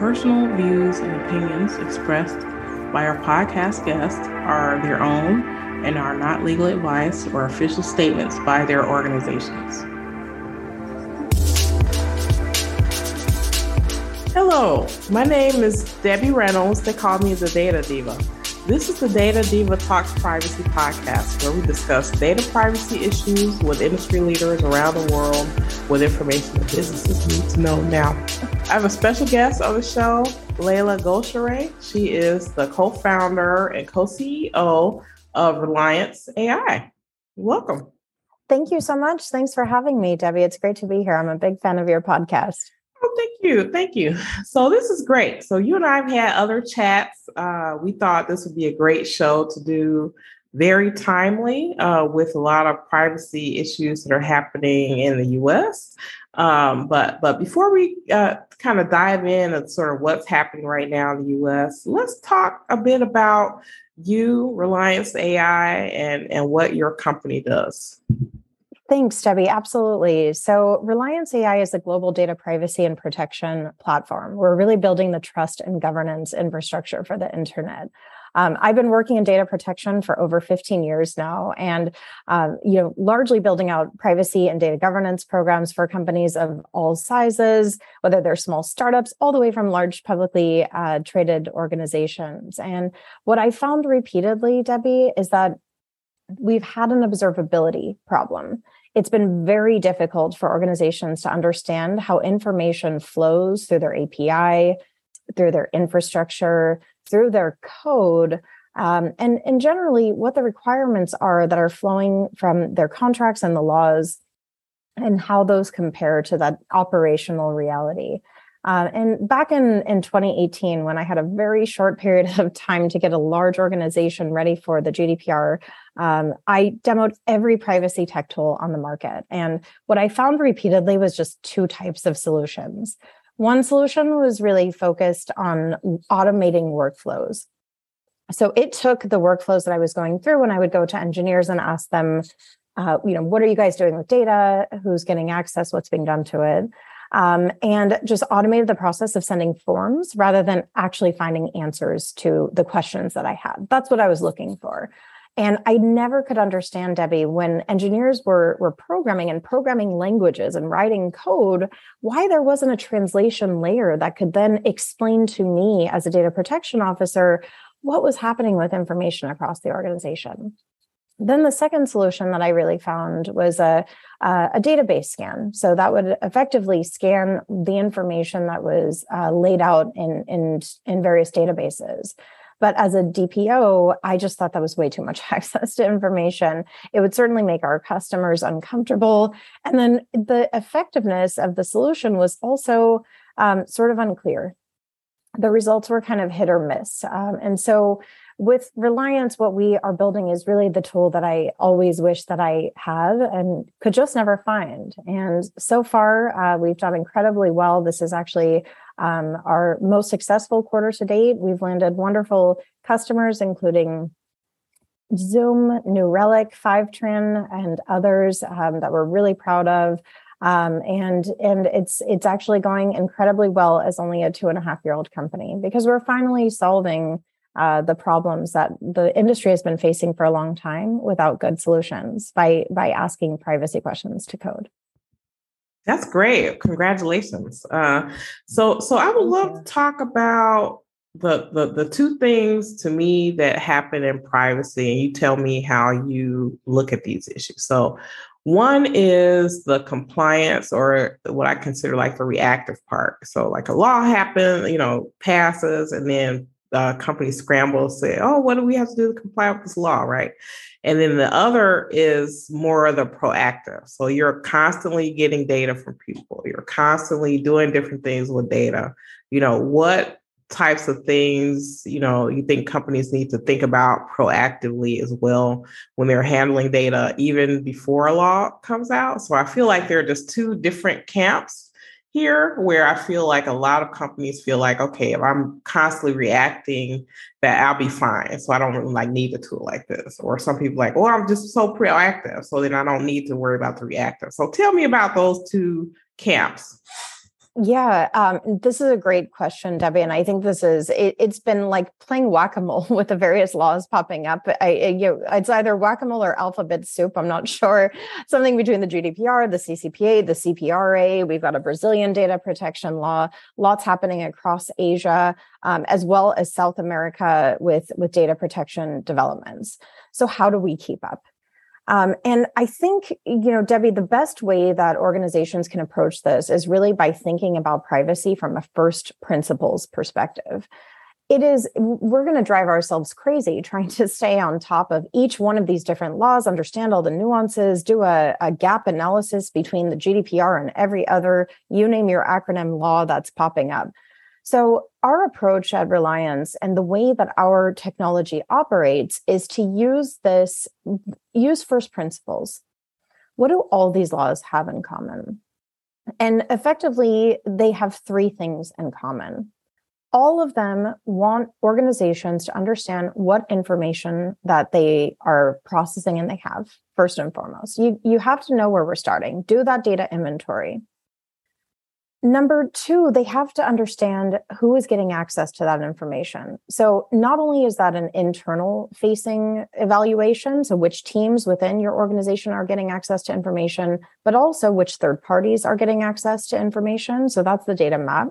personal views and opinions expressed by our podcast guests are their own and are not legal advice or official statements by their organizations. Hello, my name is Debbie Reynolds. They call me the Data Diva. This is the Data Diva Talks Privacy podcast, where we discuss data privacy issues with industry leaders around the world with information that businesses need to know now. I have a special guest on the show, Layla Golshere. She is the co-founder and co-CEO of Relyance AI. Welcome. Thank you so much. Thanks for having me, Debbie. It's great to be here. I'm a big fan of your podcast. Oh, thank you. Thank you. So this is great. So you and I have had other chats. We thought this would be a great show to do, very timely with a lot of privacy issues that are happening in the U.S. But before we kind of dive in at sort of what's happening right now in the U.S., let's talk a bit about you, Relyance AI, and what your company does. Thanks, Debbie. Absolutely. So Relyance AI is a global data privacy and protection platform. We're really building the trust and governance infrastructure for the internet. I've been working in data protection for over 15 years now, and largely building out privacy and data governance programs for companies of all sizes, whether they're small startups, all the way from large publicly traded organizations. And what I found repeatedly, Debbie, is that we've had an observability problem. It's been very difficult for organizations to understand how information flows through their API, through their infrastructure, through their code, and generally what the requirements are that are flowing from their contracts and the laws and how those compare to that operational reality. And back in 2018, when I had a very short period of time to get a large organization ready for the GDPR, I demoed every privacy tech tool on the market. And what I found repeatedly was just two types of solutions. One solution was really focused on automating workflows. So it took the workflows that I was going through when I would go to engineers and ask them, what are you guys doing with data? Who's getting access? What's being done to it? And just automated the process of sending forms rather than actually finding answers to the questions that I had. That's what I was looking for. And I never could understand, Debbie, when engineers were programming and programming languages and writing code, why there wasn't a translation layer that could then explain to me as a data protection officer what was happening with information across the organization. Then the second solution that I really found was a database scan. So that would effectively scan the information that was laid out in various databases. But as a DPO, I just thought that was way too much access to information. It would certainly make our customers uncomfortable. And then the effectiveness of the solution was also sort of unclear. The results were kind of hit or miss. And so with Relyance, what we are building is really the tool that I always wish that I had and could just never find. And so far, we've done incredibly well. This is actually our most successful quarter to date. We've landed wonderful customers, including Zoom, New Relic, Fivetran, and others that we're really proud of. And it's actually going incredibly well as only a 2.5-year-old company, because we're finally solving the problems that the industry has been facing for a long time without good solutions by asking privacy questions to code. That's great. Congratulations. So I would love to talk about the two things to me that happen in privacy, and you tell me how you look at these issues. So one is the compliance, or what I consider like the reactive part. So like a law happens, passes, and then companies scramble, say, oh, what do we have to do to comply with this law, right? And then the other is more of the proactive. So you're constantly getting data from people. You're constantly doing different things with data. What types of things, you think companies need to think about proactively as well when they're handling data, even before a law comes out? So I feel like there are just two different camps here, where I feel like a lot of companies feel like, okay, if I'm constantly reacting, that I'll be fine. So I don't really need a tool like this. Or some people like, oh, I'm just so proactive, so then I don't need to worry about the reactive. So tell me about those two camps. Yeah, this is a great question, Debbie. And I think this is, it's been like playing whack-a-mole with the various laws popping up. It's either whack-a-mole or alphabet soup. I'm not sure. Something between the GDPR, the CCPA, the CPRA. We've got a Brazilian data protection law, lots happening across Asia, as well as South America with data protection developments. So how do we keep up? And I think, Debbie, the best way that organizations can approach this is really by thinking about privacy from a first principles perspective. We're going to drive ourselves crazy trying to stay on top of each one of these different laws, understand all the nuances, do a gap analysis between the GDPR and every other, you name your acronym law that's popping up. So our approach at Relyance and the way that our technology operates is to use first principles. What do all these laws have in common? And effectively, they have three things in common. All of them want organizations to understand what information that they are processing and they have, first and foremost. You have to know where we're starting. Do that data inventory. Number two, they have to understand who is getting access to that information. So not only is that an internal facing evaluation, so which teams within your organization are getting access to information, but also which third parties are getting access to information. So that's the data map.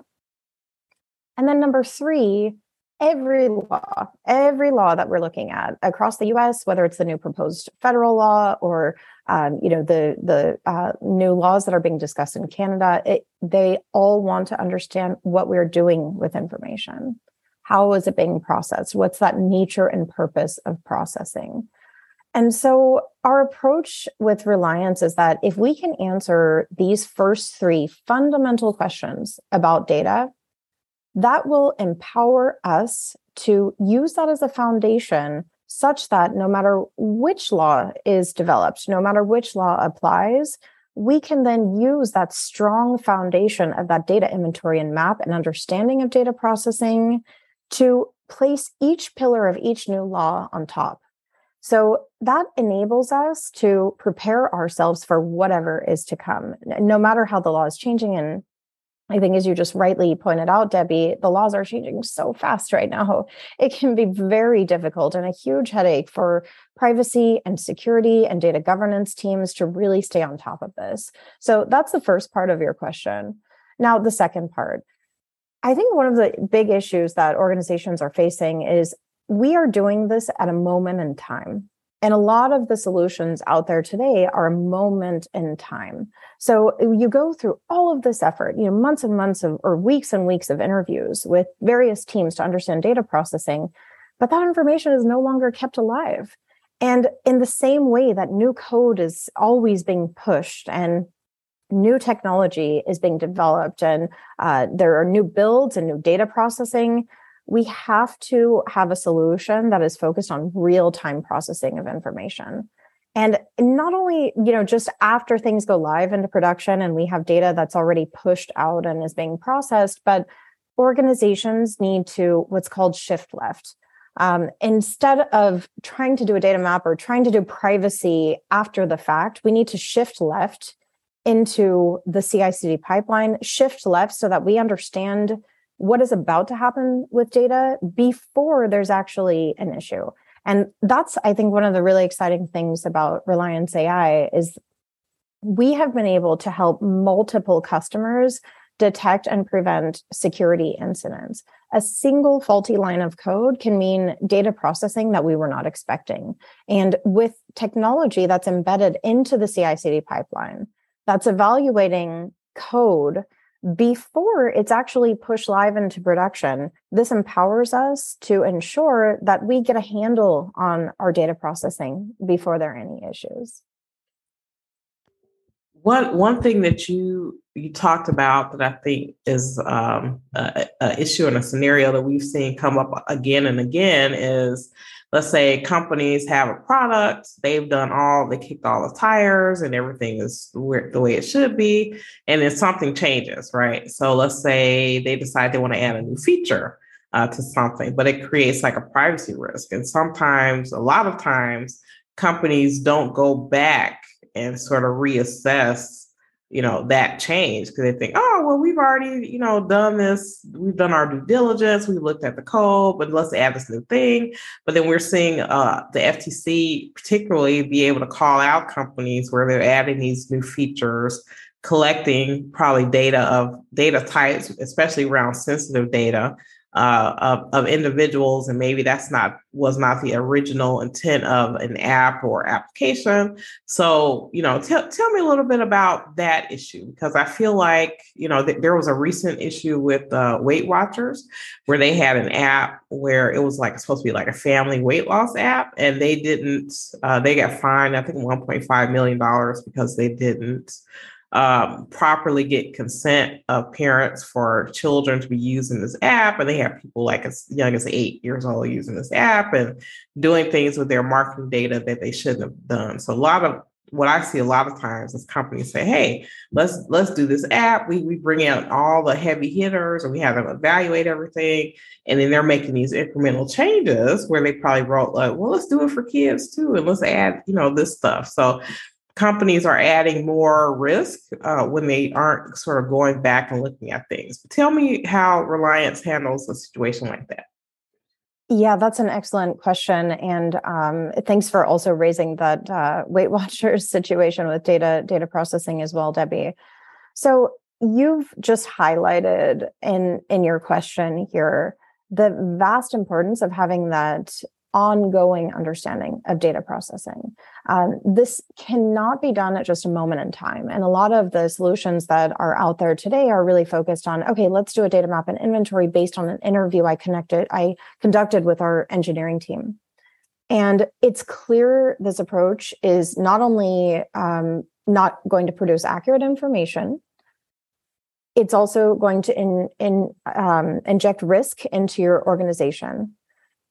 And then number three, every law that we're looking at across the U.S., whether it's the new proposed federal law or the new laws that are being discussed in Canada, they all want to understand what we're doing with information. How is it being processed? What's that nature and purpose of processing? And so our approach with Relyance is that if we can answer these first three fundamental questions about data, that will empower us to use that as a foundation such that no matter which law is developed, no matter which law applies, we can then use that strong foundation of that data inventory and map and understanding of data processing to place each pillar of each new law on top. So that enables us to prepare ourselves for whatever is to come, no matter how the law is changing. And I think, as you just rightly pointed out, Debbie, the laws are changing so fast right now. It can be very difficult and a huge headache for privacy and security and data governance teams to really stay on top of this. So that's the first part of your question. Now, the second part, I think one of the big issues that organizations are facing is we are doing this at a moment in time. And a lot of the solutions out there today are a moment in time. So you go through all of this effort, months and months of, or weeks and weeks of interviews with various teams to understand data processing, but that information is no longer kept alive. And in the same way that new code is always being pushed and new technology is being developed and there are new builds and new data processing, we have to have a solution that is focused on real-time processing of information. And not only, just after things go live into production and we have data that's already pushed out and is being processed, but organizations need to what's called shift left. Instead of trying to do a data map or trying to do privacy after the fact, we need to shift left into the CI/CD pipeline, shift left so that we understand what is about to happen with data before there's actually an issue. And that's, I think, one of the really exciting things about Relyance AI is we have been able to help multiple customers detect and prevent security incidents. A single faulty line of code can mean data processing that we were not expecting. And with technology that's embedded into the CI/CD pipeline, that's evaluating code before it's actually pushed live into production, this empowers us to ensure that we get a handle on our data processing before there are any issues. One thing that you talked about that I think is an issue and a scenario that we've seen come up again and again is, let's say companies have a product, they kicked all the tires and everything is the way it should be. And then something changes, right? So let's say they decide they want to add a new feature to something, but it creates like a privacy risk. And a lot of times companies don't go back and sort of reassess you know, that change, because they think, oh, well, we've already, you know, done this. We've done our due diligence. We've looked at the code, but let's add this new thing. But then we're seeing the FTC particularly be able to call out companies where they're adding these new features, collecting probably data of data types, especially around sensitive data of individuals. And maybe that's was not the original intent of an app or application. So, you know, tell me a little bit about that issue, because I feel like, you know, there was a recent issue with Weight Watchers where they had an app where it was like supposed to be like a family weight loss app, and they didn't, they got fined, I think $1.5 million because they didn't properly get consent of parents for children to be using this app. And they have people like as young as 8 years old using this app and doing things with their marketing data that they shouldn't have done. So a lot of what I see a lot of times is companies say, hey, let's do this app. We bring out all the heavy hitters and we have them evaluate everything. And then they're making these incremental changes where they probably wrote like, well, let's do it for kids too. And let's add, you know, this stuff. So companies are adding more risk when they aren't sort of going back and looking at things. But tell me how Relyance handles a situation like that. Yeah, that's an excellent question. And thanks for also raising that Weight Watchers situation with data processing as well, Debbie. So you've just highlighted in your question here the vast importance of having that ongoing understanding of data processing. This cannot be done at just a moment in time. And a lot of the solutions that are out there today are really focused on, okay, let's do a data map and inventory based on an interview I conducted with our engineering team. And it's clear this approach is not only not going to produce accurate information, it's also going to inject risk into your organization.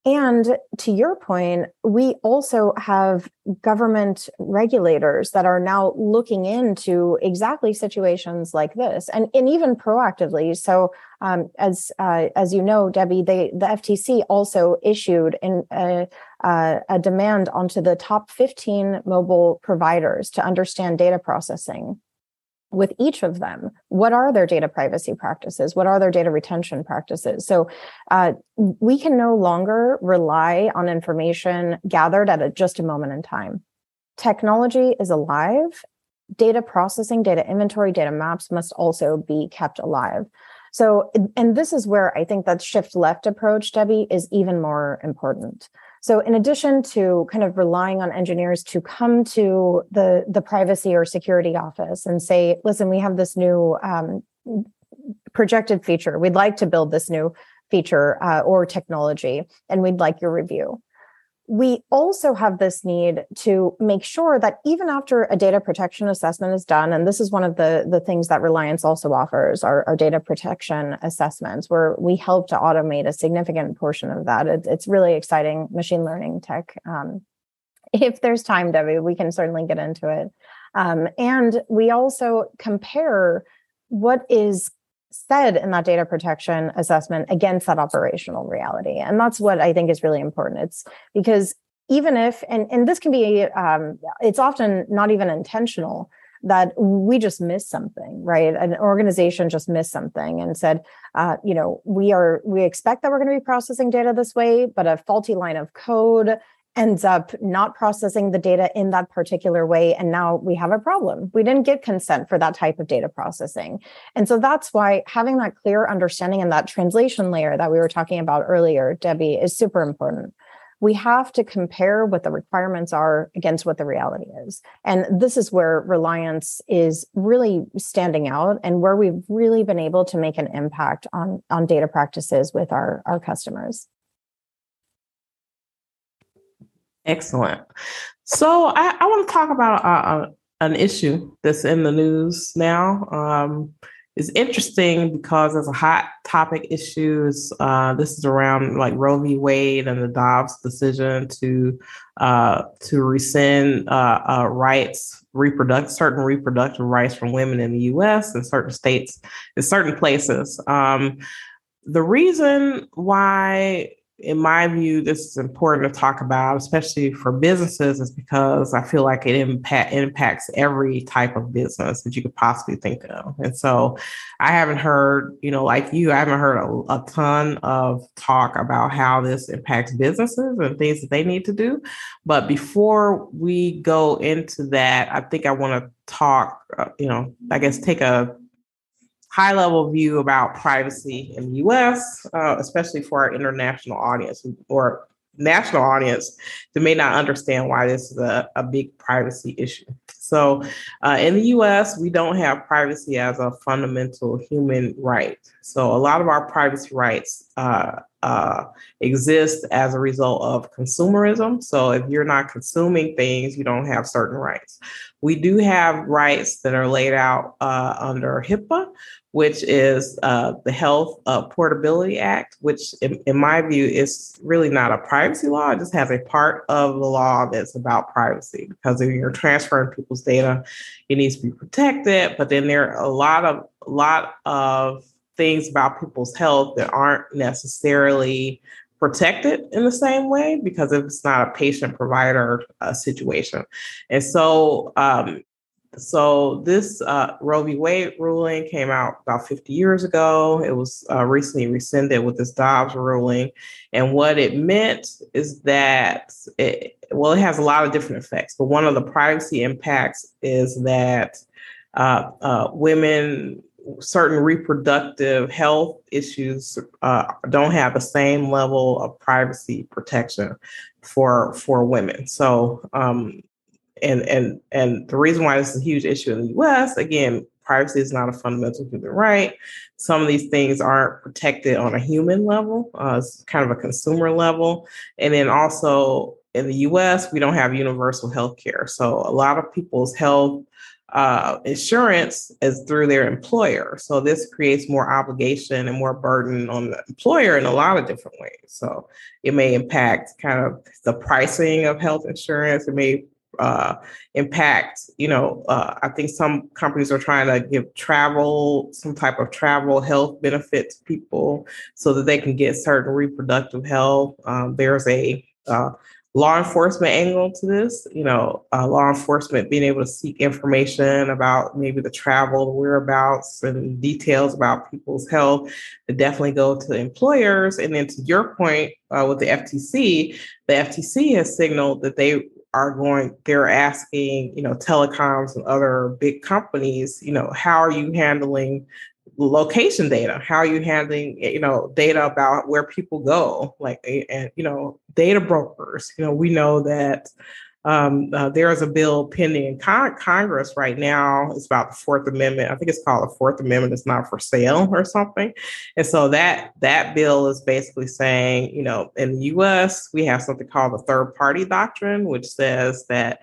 And to your point, we also have government regulators that are now looking into exactly situations like this and even proactively. So as you know, Debbie, the FTC also issued a demand onto the top 15 mobile providers to understand data processing with each of them. What are their data privacy practices? What are their data retention practices? So we can no longer rely on information gathered at just a moment in time. Technology is alive. Data processing, data inventory, data maps must also be kept alive. So, and this is where I think that shift left approach, Debbie, is even more important. So in addition to kind of relying on engineers to come to the privacy or security office and say, listen, we have this new projected feature. We'd like to build this new feature or technology, and we'd like your review. We also have this need to make sure that even after a data protection assessment is done, and this is one of the things that Relyance also offers, our data protection assessments, where we help to automate a significant portion of that. It's really exciting machine learning tech. If there's time, Debbie, we can certainly get into it. And we also compare what is said in that data protection assessment against that operational reality. And that's what I think is really important. It's because even if, and this can be, it's often not even intentional that we just miss something, right? An organization just missed something and said, you know, we expect that we're going to be processing data this way, but a faulty line of code ends up not processing the data in that particular way. And now we have a problem. We didn't get consent for that type of data processing. And so that's why having that clear understanding and that translation layer that we were talking about earlier, Debbie, is super important. We have to compare what the requirements are against what the reality is. And this is where Relyance is really standing out and where we've really been able to make an impact on data practices with our customers. Excellent. So I want to talk about an issue that's in the news now. It's interesting because it's a hot topic issue. This is around like Roe v. Wade and the Dobbs decision to rescind rights, certain reproductive rights from women in the U.S. and certain states in certain places. The reason why in my view, this is important to talk about, especially for businesses, is because I feel like it impacts every type of business that you could possibly think of. And so I haven't heard, I haven't heard a ton of talk about how this impacts businesses and things that they need to do. But before we go into that, I think I want to talk, take a high-level view about privacy in the U.S., especially for our international audience or national audience that may not understand why this is a big privacy issue. So in the U.S., we don't have privacy as a fundamental human right. So a lot of our privacy rights exist as a result of consumerism. So if you're not consuming things, you don't have certain rights. We do have rights that are laid out under HIPAA, which is the Health Portability Act, which in my view is really not a privacy law. It just has a part of the law that's about privacy, because if you're transferring people's data, it needs to be protected. But then there are a lot of things about people's health that aren't necessarily protected in the same way, because if it's not a patient-provider situation. And so this Roe v. Wade ruling came out about 50 years ago. It was recently rescinded with this Dobbs ruling. And what it meant is that it has a lot of different effects, but one of the privacy impacts is that women, certain reproductive health issues don't have the same level of privacy protection for women. So, and the reason why this is a huge issue in the U.S., again, privacy is not a fundamental human right. Some of these things aren't protected on a human level, it's kind of a consumer level. And then also in the U.S., we don't have universal health care. So a lot of people's health insurance is through their employer. So this creates more obligation and more burden on the employer in a lot of different ways. So it may impact kind of the pricing of health insurance. It may impact, I think some companies are trying to give some type of travel health benefit to people so that they can get certain reproductive health. There's a law enforcement angle to this, law enforcement being able to seek information about maybe the travel, the whereabouts, and details about people's health that definitely go to employers. And then to your point with the FTC has signaled that they're asking, telecoms and other big companies, how are you handling location data? How are you handling, data about where people go? Like, and, data brokers, we know that there is a bill pending in Congress right now. It's about the Fourth Amendment. I think it's called the Fourth Amendment. It's not for sale or something. And so that bill is basically saying, in the U.S., we have something called the third party doctrine, which says that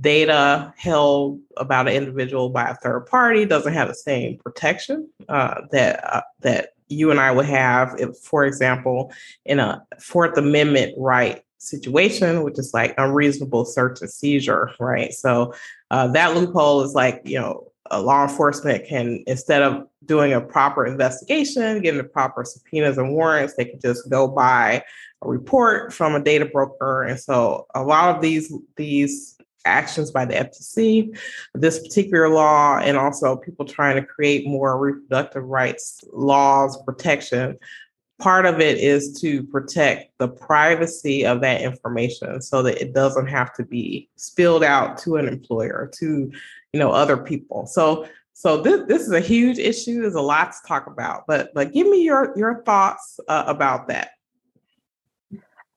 data held about an individual by a third party doesn't have the same protection that you and I would have if, for example, in a Fourth Amendment right situation, which is like unreasonable search and seizure, right? So that loophole is like, a law enforcement can, instead of doing a proper investigation, getting the proper subpoenas and warrants, they can just go by a report from a data broker. And so a lot of these actions by the FTC, this particular law, and also people trying to create more reproductive rights laws protection. Part of it is to protect the privacy of that information so that it doesn't have to be spilled out to an employer, to, other people. So this is a huge issue. There's a lot to talk about, but give me your thoughts about that.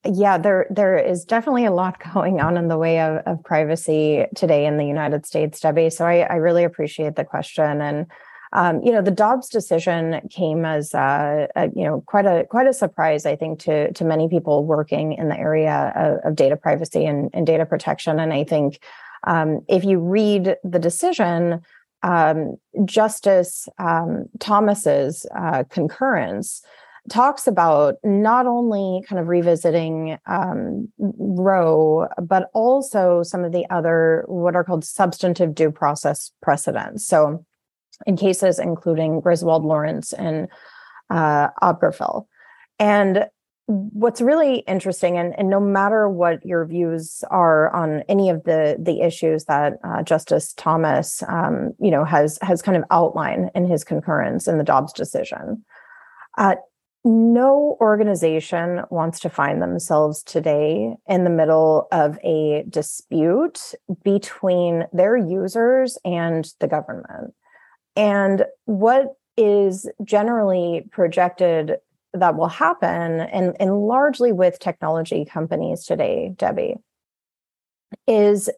Yeah, there is definitely a lot going on in the way of privacy today in the United States, Debbie. So I really appreciate the question. And, the Dobbs decision came as, quite a surprise, I think, to many people working in the area of data privacy and data protection. And I think if you read the decision, Justice Thomas's concurrence talks about not only kind of revisiting Roe, but also some of the other what are called substantive due process precedents. So in cases including Griswold, Lawrence, and Obergefell. And What's really interesting, and no matter what your views are on any of the issues that Justice Thomas, has kind of outlined in his concurrence in the Dobbs decision, no organization wants to find themselves today in the middle of a dispute between their users and the government. And what is generally projected that will happen, and largely with technology companies today, Debbie, is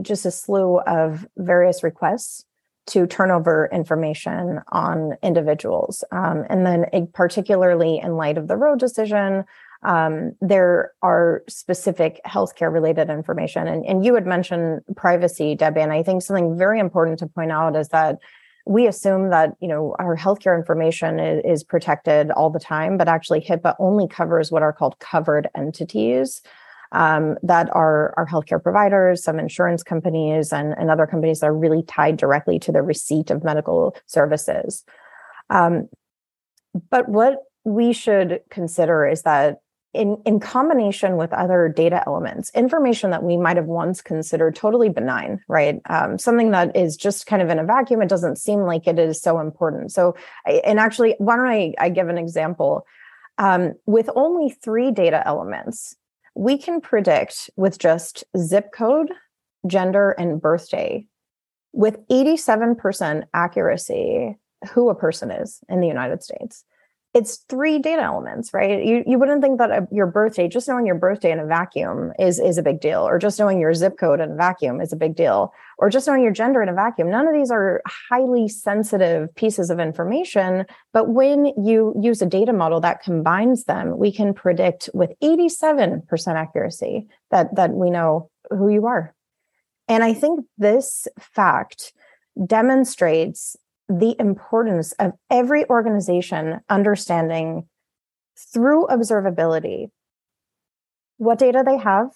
just a slew of various requests to turn over information on individuals. And then particularly in light of the Roe decision, there are specific healthcare-related information. And you had mentioned privacy, Debbie, and I think something very important to point out is that we assume that, our healthcare information is protected all the time, but actually HIPAA only covers what are called covered entities that are our healthcare providers, some insurance companies, and other companies that are really tied directly to the receipt of medical services. But what we should consider is that in combination with other data elements, information that we might have once considered totally benign, right? Something that is just kind of in a vacuum, it doesn't seem like it is so important. So, and actually, why don't I give an example? With only 3 data elements, we can predict with just zip code, gender, and birthday, with 87% accuracy, who a person is in the United States. It's 3 data elements, right? You wouldn't think that your birthday, just knowing your birthday in a vacuum is a big deal, or just knowing your zip code in a vacuum is a big deal, or just knowing your gender in a vacuum. None of these are highly sensitive pieces of information, but when you use a data model that combines them, we can predict with 87% accuracy that we know who you are. And I think this fact demonstrates the importance of every organization understanding through observability what data they have,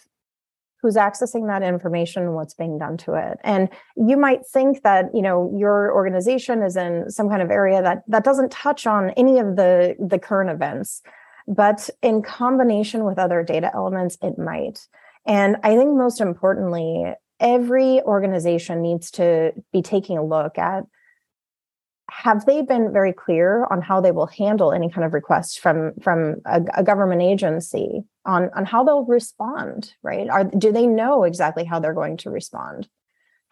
who's accessing that information, and what's being done to it. And you might think that, your organization is in some kind of area that doesn't touch on any of the current events, but in combination with other data elements, it might. And I think most importantly, every organization needs to be taking a look at, have they been very clear on how they will handle any kind of request from a government agency on how they'll respond, right? Do they know exactly how they're going to respond?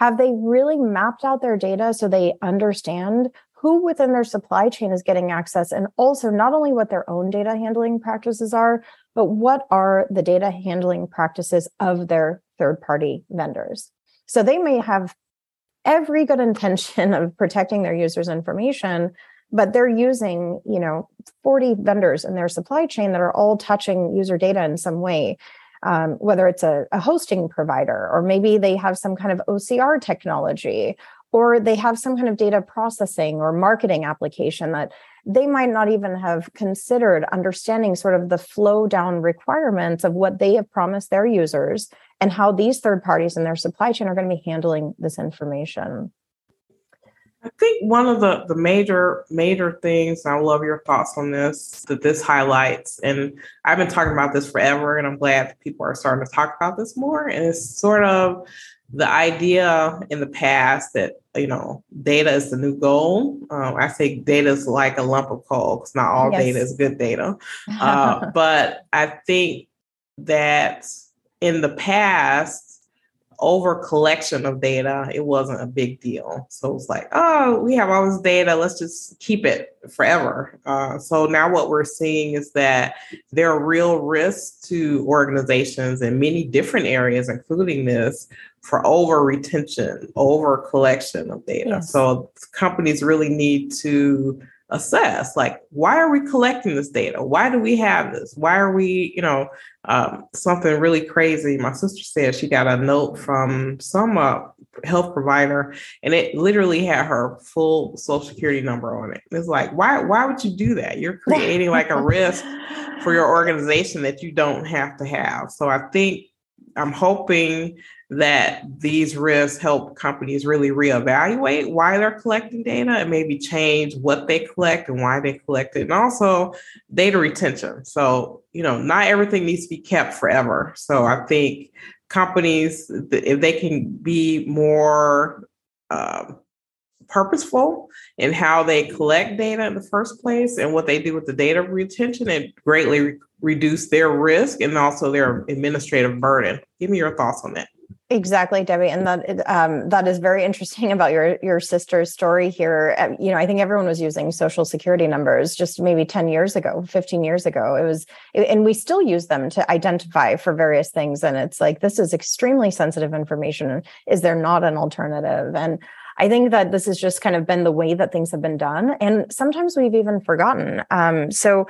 Have they really mapped out their data so they understand who within their supply chain is getting access, and also not only what their own data handling practices are, but what are the data handling practices of their third-party vendors? So they may have every good intention of protecting their users' information, but they're using, 40 vendors in their supply chain that are all touching user data in some way, whether it's a hosting provider, or maybe they have some kind of OCR technology, or they have some kind of data processing or marketing application that they might not even have considered understanding sort of the flow down requirements of what they have promised their users and how these third parties in their supply chain are going to be handling this information. I think one of the major things, and I love your thoughts on this, that this highlights, and I've been talking about this forever, and I'm glad that people are starting to talk about this more, and it's sort of the idea in the past that, data is the new gold. I think data is like a lump of coal, because not all data is good data. But I think that in the past, over collection of data, it wasn't a big deal. So it was like, oh, we have all this data, let's just keep it forever. So now what we're seeing is that there are real risks to organizations in many different areas, including this, for over retention, over collection of data. Yes. So companies really need to assess, like, why are we collecting this data? Why do we have this? Why are we, something really crazy. My sister said she got a note from some health provider, and it literally had her full Social Security number on it. It's like, why would you do that? You're creating like a risk for your organization that you don't have to have. So I'm hoping that these risks help companies really reevaluate why they're collecting data and maybe change what they collect and why they collect it. And also data retention. So, you know, not everything needs to be kept forever. So I think companies, if they can be more purposeful in how they collect data in the first place and what they do with the data retention, and greatly reduce their risk and also their administrative burden. Give me your thoughts on that. Exactly, Debbie. And that is very interesting about your sister's story here. You know, I think everyone was using social security numbers just maybe 10 years ago, 15 years ago. It was, and we still use them to identify for various things. And it's like, this is extremely sensitive information. Is there not an alternative? And I think that this has just kind of been the way that things have been done. And sometimes we've even forgotten. So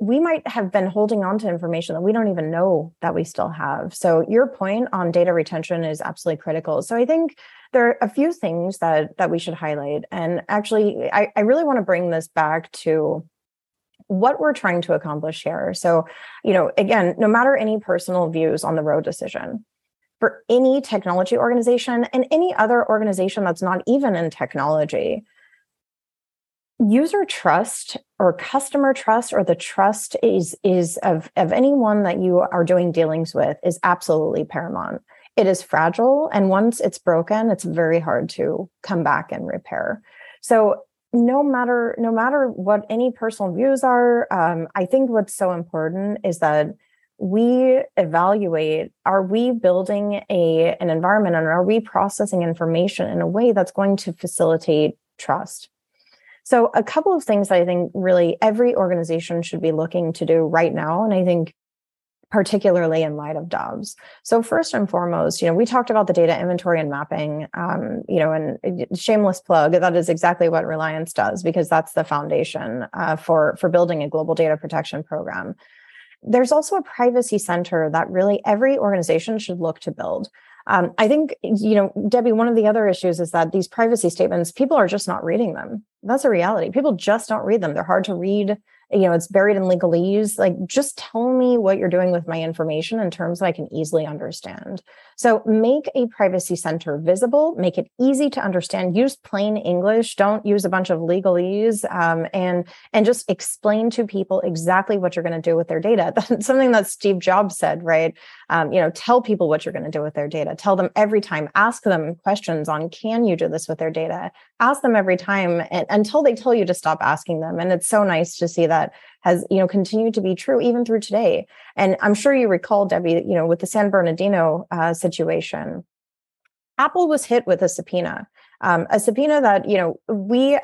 we might have been holding on to information that we don't even know that we still have. So your point on data retention is absolutely critical. So I think there are a few things that we should highlight. And actually, I really want to bring this back to what we're trying to accomplish here. So, you know, again, no matter any personal views on the Roe decision, for any technology organization and any other organization that's not even in technology, user trust or customer trust or the trust is of anyone that you are doing dealings with is absolutely paramount. It is fragile. And once it's broken, it's very hard to come back and repair. So no matter what any personal views are, I think what's so important is that we evaluate, are we building an environment and are we processing information in a way that's going to facilitate trust? So a couple of things that I think really every organization should be looking to do right now, and I think particularly in light of Dobbs. So first and foremost, you know, we talked about the data inventory and mapping, you know, and shameless plug, that is exactly what Relyance does, because that's the foundation for building a global data protection program. There's also a privacy center that really every organization should look to build. I think, you know, Debbie, one of the other issues is that these privacy statements, people are just not reading them. That's a reality. People just don't read them. They're hard to read. You know, it's buried in legalese. Like, just tell me what you're doing with my information in terms that I can easily understand. So make a privacy center visible, make it easy to understand, use plain English, don't use a bunch of legalese, and just explain to people exactly what you're going to do with their data. That's something that Steve Jobs said, right? You know, tell people what you're going to do with their data. Tell them every time, ask them questions on, can you do this with their data? Ask them every time until they tell you to stop asking them. And it's so nice to see that has, you know, continued to be true even through today. And I'm sure you recall, Debbie, you know, with the San Bernardino situation, Apple was hit with a subpoena that, you know, we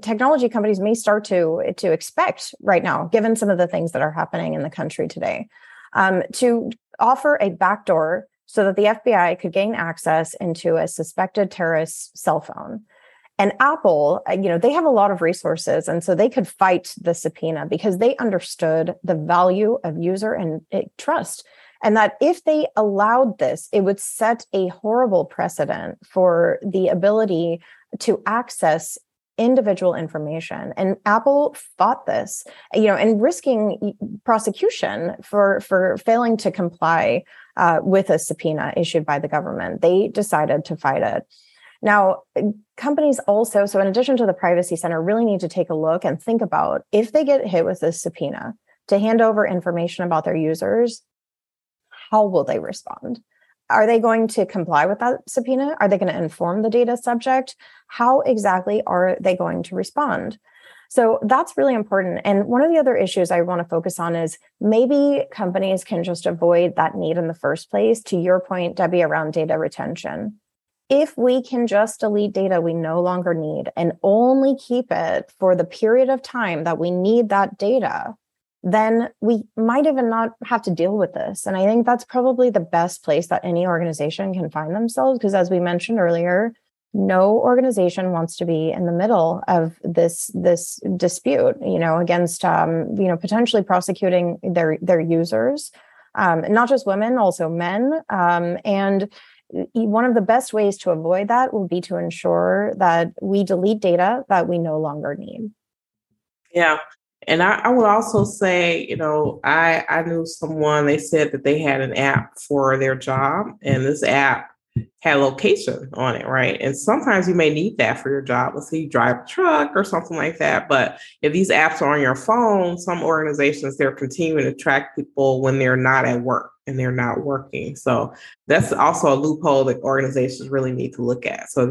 technology companies may start to expect right now, given some of the things that are happening in the country today, to offer a backdoor so that the FBI could gain access into a suspected terrorist's cell phone. And Apple, you know, they have a lot of resources, and so they could fight the subpoena because they understood the value of user and trust, and that if they allowed this, it would set a horrible precedent for the ability to access individual information. And Apple fought this, you know, and risking prosecution for failing to comply with a subpoena issued by the government. They decided to fight it. Now, companies also, so in addition to the privacy center, really need to take a look and think about if they get hit with this subpoena to hand over information about their users, how will they respond? Are they going to comply with that subpoena? Are they going to inform the data subject? How exactly are they going to respond? So that's really important. And one of the other issues I want to focus on is maybe companies can just avoid that need in the first place, to your point, Debbie, around data retention. If we can just delete data we no longer need and only keep it for the period of time that we need that data, then we might even not have to deal with this. And I think that's probably the best place that any organization can find themselves, because as we mentioned earlier, no organization wants to be in the middle of this dispute, you know, against, you know, potentially prosecuting their users, not just women, also men. And one of the best ways to avoid that will be to ensure that we delete data that we no longer need. Yeah. And I would also say, you know, I knew someone, they said that they had an app for their job, and this app had location on it, right? And sometimes you may need that for your job. Let's say you drive a truck or something like that. But if these apps are on your phone, some organizations, they're continuing to track people when they're not at work and they're not working. So that's also a loophole that organizations really need to look at. So if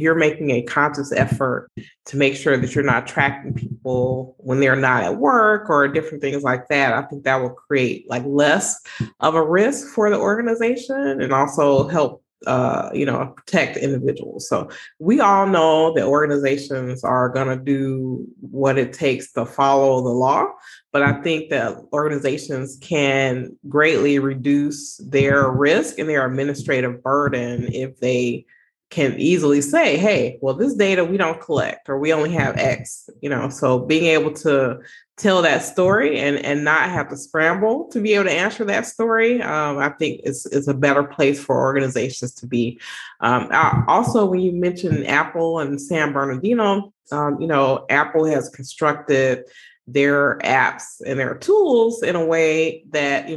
you're making a conscious effort to make sure that you're not tracking people when they're not at work or different things like that, I think that will create like less of a risk for the organization and also help protect individuals. So we all know that organizations are going to do what it takes to follow the law, but I think that organizations can greatly reduce their risk and their administrative burden if they can easily say, hey, well, this data we don't collect, or we only have X, so being able to tell that story and not have to scramble to be able to answer that story, I think it's a better place for organizations to be. Also, when you mentioned Apple and San Bernardino, Apple has constructed their apps and their tools in a way that,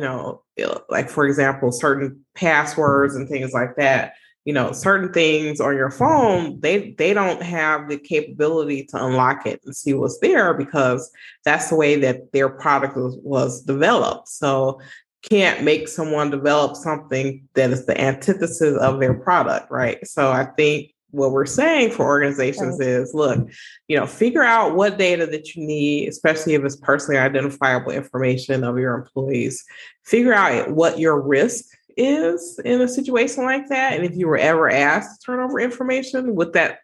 like, for example, certain passwords and things like that, certain things on your phone, they don't have the capability to unlock it and see what's there, because that's the way that their product was developed. So can't make someone develop something that is the antithesis of their product, right? So I think what we're saying for organizations is, look, figure out what data that you need, especially if it's personally identifiable information of your employees. Figure out what your risk is in a situation like that, and if you were ever asked to turn over information, would that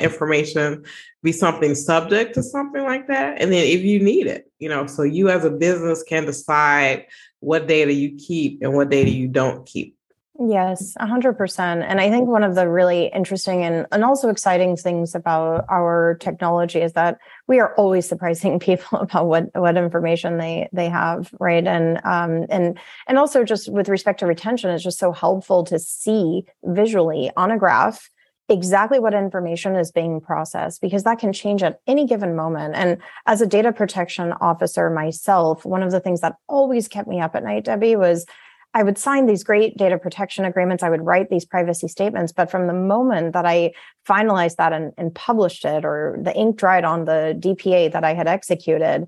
information be something subject to something like that? And then if you need it, so you as a business can decide what data you keep and what data you don't keep. Yes, 100%. And I think one of the really interesting and also exciting things about our technology is that we are always surprising people about what information they have, right? And also just with respect to retention, it's just so helpful to see visually on a graph exactly what information is being processed, because that can change at any given moment. And as a data protection officer myself, one of the things that always kept me up at night, Debbie, was I would sign these great data protection agreements. I would write these privacy statements. But from the moment that I finalized that and published it, or the ink dried on the DPA that I had executed,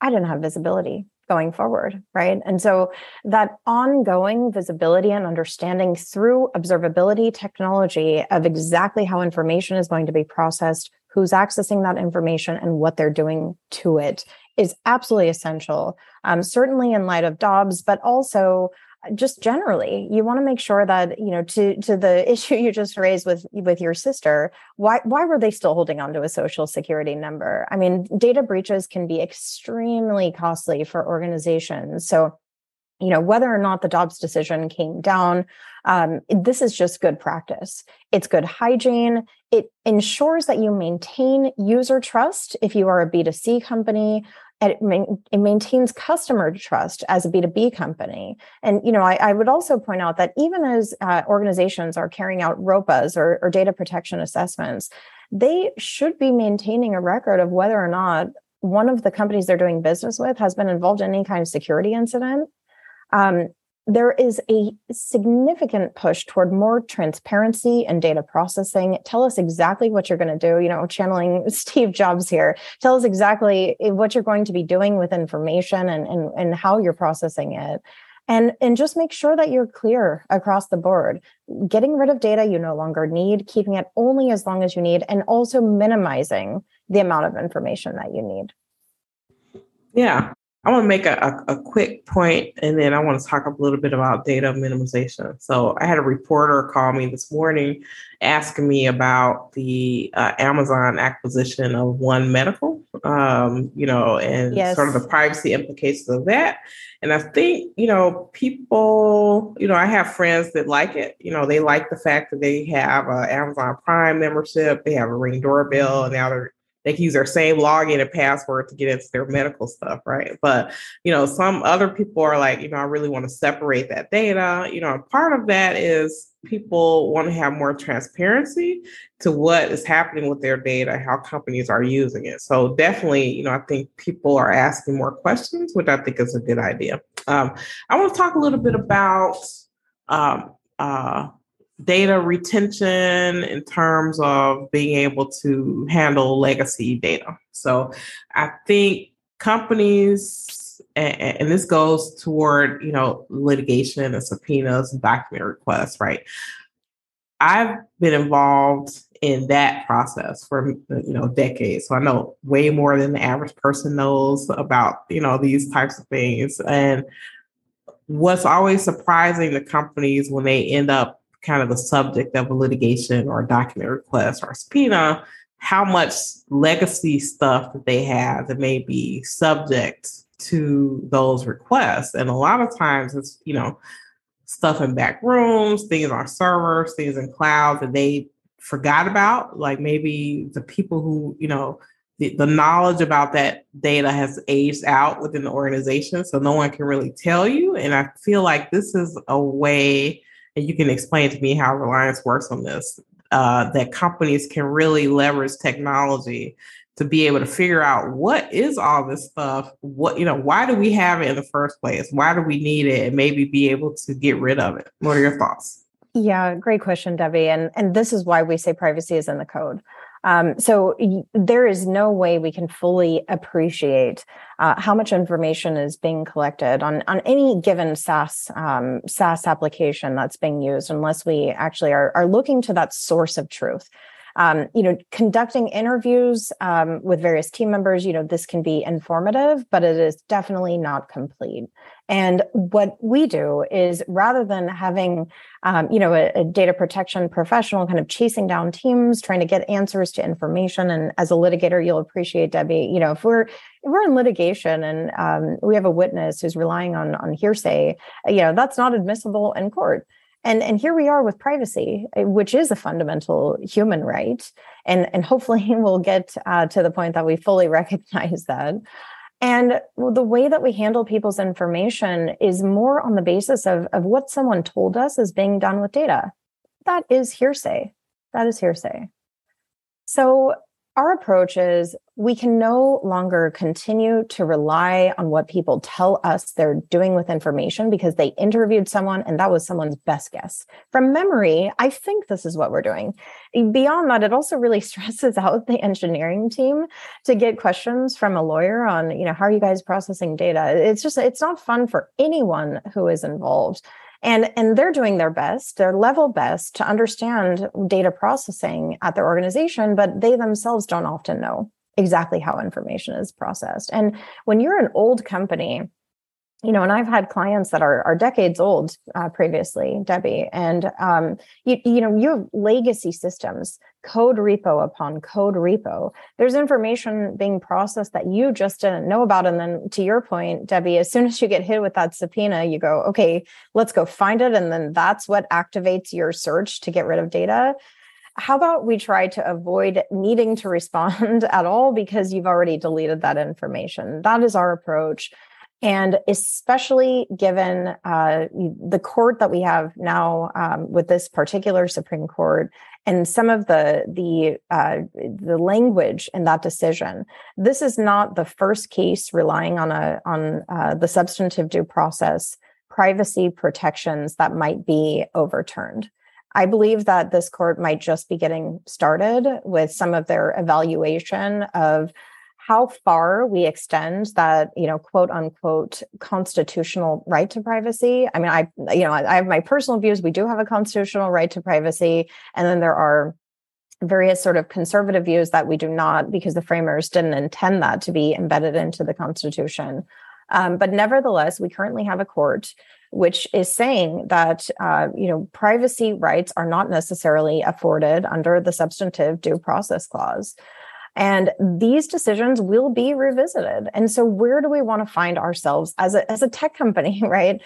I didn't have visibility going forward, right? And so that ongoing visibility and understanding through observability technology of exactly how information is going to be processed, who's accessing that information, and what they're doing to it is absolutely essential, certainly in light of Dobbs, but also just generally, you want to make sure that, to the issue you just raised with your sister, why were they still holding on to a social security number? I mean, data breaches can be extremely costly for organizations. So, whether or not the Dobbs decision came down, this is just good practice. It's good hygiene. It ensures that you maintain user trust if you are a B2C company. And it maintains customer trust as a B2B company. And, I would also point out that even as organizations are carrying out ROPAs or data protection assessments, they should be maintaining a record of whether or not one of the companies they're doing business with has been involved in any kind of security incident. There is a significant push toward more transparency and data processing. Tell us exactly what you're going to do, channeling Steve Jobs here. Tell us exactly what you're going to be doing with information and how you're processing it. And just make sure that you're clear across the board. Getting rid of data you no longer need, keeping it only as long as you need, and also minimizing the amount of information that you need. Yeah. I want to make a quick point, and then I want to talk a little bit about data minimization. So I had a reporter call me this morning asking me about the Amazon acquisition of One Medical, and yes, sort of the privacy implications of that. And I think, people, I have friends that like it. They like the fact that they have an Amazon Prime membership. They have a Ring doorbell, and now they're They can use their same login and password to get into their medical stuff, right? But, you know, some other people are like, you know, I really want to separate that data. You know, part of that is people want to have more transparency to what is happening with their data, how companies are using it. So definitely, you know, I think people are asking more questions, which I think is a good idea. I want to talk a little bit about data retention in terms of being able to handle legacy data. So I think companies, and this goes toward, you know, litigation and subpoenas and document requests, right? I've been involved in that process for, you know, decades. So I know way more than the average person knows about, you know, these types of things. And what's always surprising to companies when they end up kind of the subject of a litigation or a document request or a subpoena, how much legacy stuff that they have that may be subject to those requests. And a lot of times it's, you know, stuff in back rooms, things on servers, things in cloud that they forgot about. Like maybe the people who, you know, the knowledge about that data has aged out within the organization. So no one can really tell you. And I feel like this is a way, and you can explain to me how Relyance works on this, that companies can really leverage technology to be able to figure out what is all this stuff, what, you know, why do we have it in the first place? Why do we need it? And maybe be able to get rid of it. What are your thoughts? Yeah, great question, Debbie. And this is why we say privacy is in the code. So there is no way we can fully appreciate how much information is being collected on any given SaaS application that's being used, unless we actually are looking to that source of truth. You know, conducting interviews with various team members, you know, this can be informative, but it is definitely not complete. And what we do is, rather than having, you know, a data protection professional kind of chasing down teams, trying to get answers to information. And as a litigator, you'll appreciate, Debbie, you know, if we're in litigation and we have a witness who's relying on hearsay, you know, that's not admissible in court. And here we are with privacy, which is a fundamental human right. And hopefully we'll get to the point that we fully recognize that. And the way that we handle people's information is more on the basis of what someone told us is being done with data. That is hearsay. That is hearsay. So our approach is we can no longer continue to rely on what people tell us they're doing with information because they interviewed someone and that was someone's best guess. From memory, I think this is what we're doing. Beyond that, it also really stresses out the engineering team to get questions from a lawyer on, you know, how are you guys processing data? It's just, it's not fun for anyone who is involved. And they're doing their best, their level best to understand data processing at their organization, but they themselves don't often know exactly how information is processed. And when you're an old company, you know, and I've had clients that are decades old previously, Debbie, and you have legacy systems, code repo upon code repo. There's information being processed that you just didn't know about. And then to your point, Debbie, as soon as you get hit with that subpoena, you go, okay, let's go find it. And then that's what activates your search to get rid of data. How about we try to avoid needing to respond at all because you've already deleted that information? That is our approach. And especially given the court that we have now with this particular Supreme Court and some of the language in that decision, this is not the first case relying on the substantive due process privacy protections that might be overturned. I believe that this court might just be getting started with some of their evaluation of how far we extend that, you know, quote unquote, constitutional right to privacy. I mean, I have my personal views. We do have a constitutional right to privacy. And then there are various sort of conservative views that we do not, because the framers didn't intend that to be embedded into the Constitution. But nevertheless, we currently have a court which is saying that, you know, privacy rights are not necessarily afforded under the substantive due process clause. And these decisions will be revisited. And so where do we want to find ourselves as a tech company, right?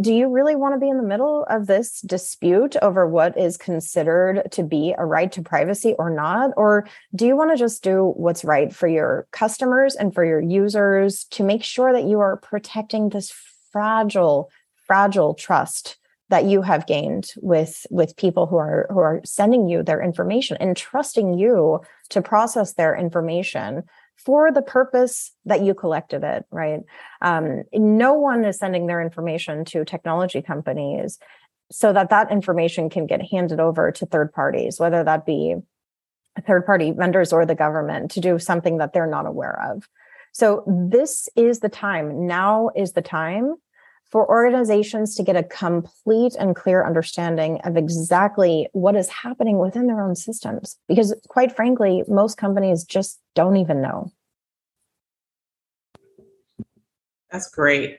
Do you really want to be in the middle of this dispute over what is considered to be a right to privacy or not? Or do you want to just do what's right for your customers and for your users to make sure that you are protecting this fragile trust that you have gained with people who are sending you their information and trusting you to process their information for the purpose that you collected it, right? No one is sending their information to technology companies so that information can get handed over to third parties, whether that be third-party vendors or the government, to do something that they're not aware of. So this is the time. Now is the time for organizations to get a complete and clear understanding of exactly what is happening within their own systems, because quite frankly, most companies just don't even know. That's great.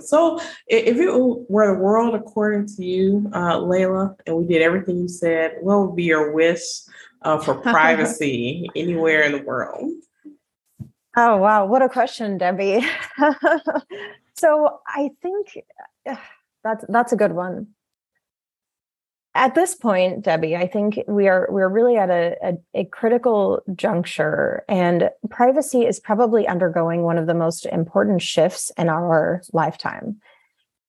So if it were the world according to you, Layla, and we did everything you said, what would be your wish for privacy anywhere in the world? Oh, wow. What a question, Debbie. So I think that's a good one. At this point, Debbie, I think we're really at a critical juncture, and privacy is probably undergoing one of the most important shifts in our lifetime.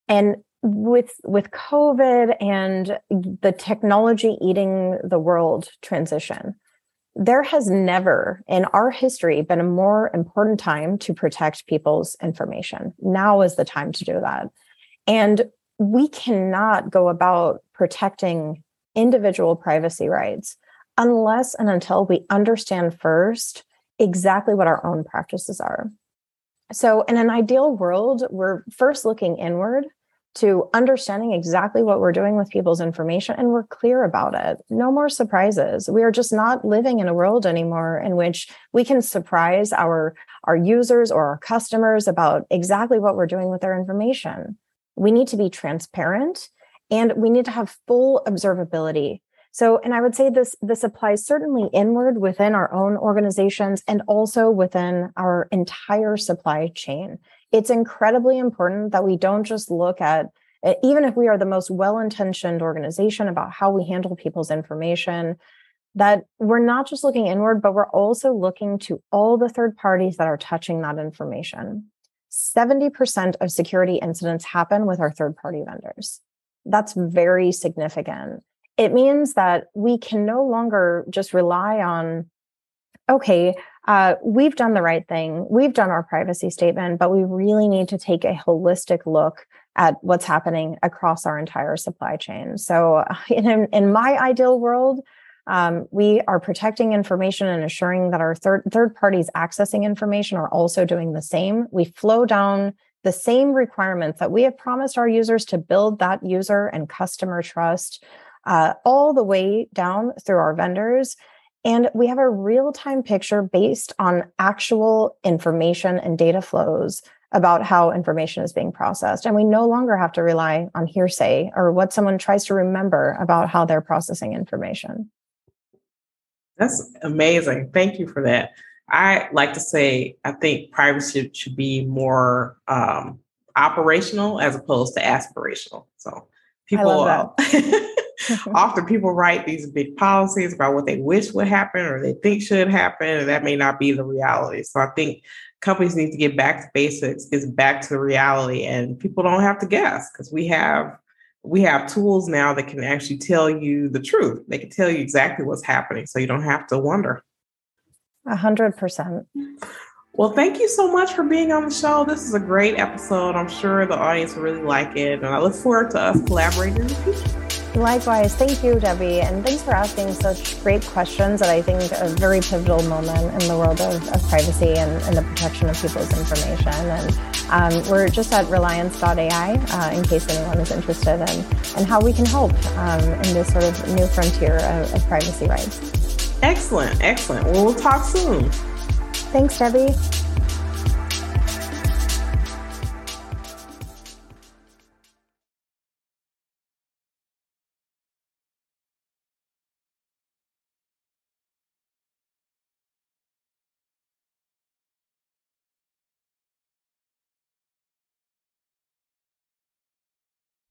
And with COVID and the technology eating the world transition, there has never in our history been a more important time to protect people's information. Now is the time to do that. And we cannot go about protecting individual privacy rights unless and until we understand first exactly what our own practices are. So in an ideal world, we're first looking inward to understanding exactly what we're doing with people's information, and we're clear about it. No more surprises. We are just not living in a world anymore in which we can surprise our users or our customers about exactly what we're doing with their information. We need to be transparent, and we need to have full observability. So, and I would say this applies certainly inward within our own organizations and also within our entire supply chain. It's incredibly important that we don't just look at, even if we are the most well-intentioned organization about how we handle people's information, that we're not just looking inward, but we're also looking to all the third parties that are touching that information. 70% of security incidents happen with our third-party vendors. That's very significant. It means that we can no longer just rely on, okay, we've done the right thing, we've done our privacy statement, but we really need to take a holistic look at what's happening across our entire supply chain. So in my ideal world, we are protecting information and ensuring that our third parties accessing information are also doing the same. We flow down the same requirements that we have promised our users to build that user and customer trust all the way down through our vendors. And we have a real-time picture based on actual information and data flows about how information is being processed. And we no longer have to rely on hearsay or what someone tries to remember about how they're processing information. That's amazing. Thank you for that. I like to say, I think privacy should be more operational as opposed to aspirational. So people, I love that. Often people write these big policies about what they wish would happen or they think should happen, and that may not be the reality. So I think companies need to get back to basics, get back to the reality, and people don't have to guess because we have tools now that can actually tell you the truth. They can tell you exactly what's happening, so you don't have to wonder. 100%. Well, thank you so much for being on the show. This is a great episode. I'm sure the audience will really like it, and I look forward to us collaborating in the future. Likewise, thank you, Debbie, and thanks for asking such great questions at I think a very pivotal moment in the world of privacy and the protection of people's information. And we're just at Relyance.ai in case anyone is interested in how we can help in this sort of new frontier of privacy rights. Excellent. Well, we'll talk soon. Thanks, Debbie.